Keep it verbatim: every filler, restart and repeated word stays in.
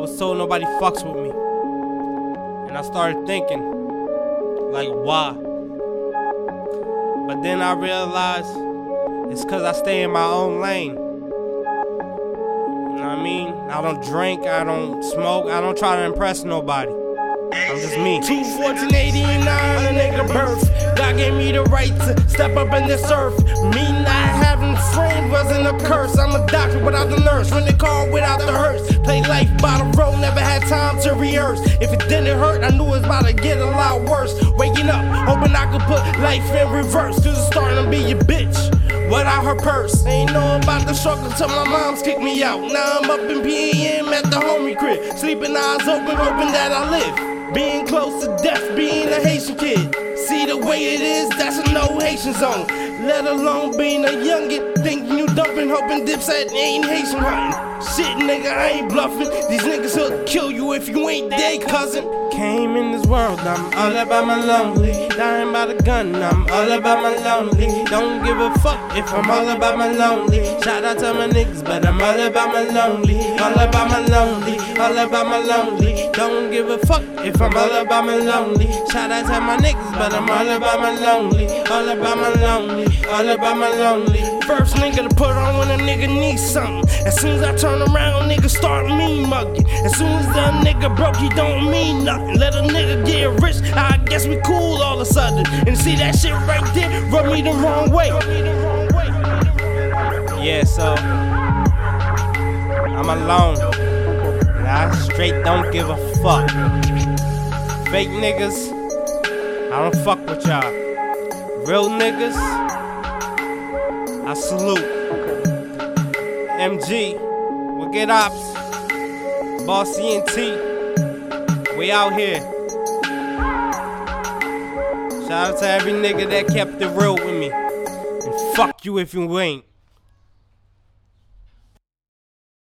was told nobody fucks with me. And I started thinking, like, why? But then I realized it's because I stay in my own lane. You know what I mean? I don't drink, I don't smoke, I don't try to impress nobody. I'm just me. two fourteen eighty-nine, a nigga birth. God gave me the right to step up in this earth. Me not having friends wasn't a curse. I'm a doctor without the nurse. Run the car without the hearse. Play life by the road, never had time to rehearse. If it didn't hurt, I knew it was about to get a lot worse. Waking up, hoping I could put life in reverse. Cause it's starting to be your bitch without her purse. Ain't know about the struggle till my mom's kicked me out. Now I'm up in P E M at the homie crib. Sleeping eyes open, hoping that I live. Being close to death, being a Haitian kid. See the way it is, that's a no Haitian zone. Let alone being a youngin', thinking you dumpin', hoping Dipset ain't Haitian huntin'. Shit, nigga, I ain't bluffin'. These niggas will kill you if you ain't dead, cousin. Came in this world, I'm all about my lonely. Dying by the gun, I'm all about my lonely. Don't give a fuck if I'm all about my lonely. Shout out to my niggas, but I'm all about my lonely. All about my lonely, all about my lonely. Don't give a fuck if I'm all about my lonely. Shout out to my niggas, but I'm all about my lonely. All about my lonely, all about my lonely. First nigga to put on when a nigga needs something. As soon as I turn around, niggas start mean mugging. As soon as that nigga broke, he don't mean nothing. Let a nigga get rich, I guess we cool all of a sudden. And see that shit right there, rub me the wrong way. Yeah, so I'm alone. I straight don't give a fuck. Fake niggas, I don't fuck with y'all. Real niggas, I salute. M G, we get ops. Boss E N T, we out here. Shout out to every nigga that kept it real with me. And fuck you if you ain't.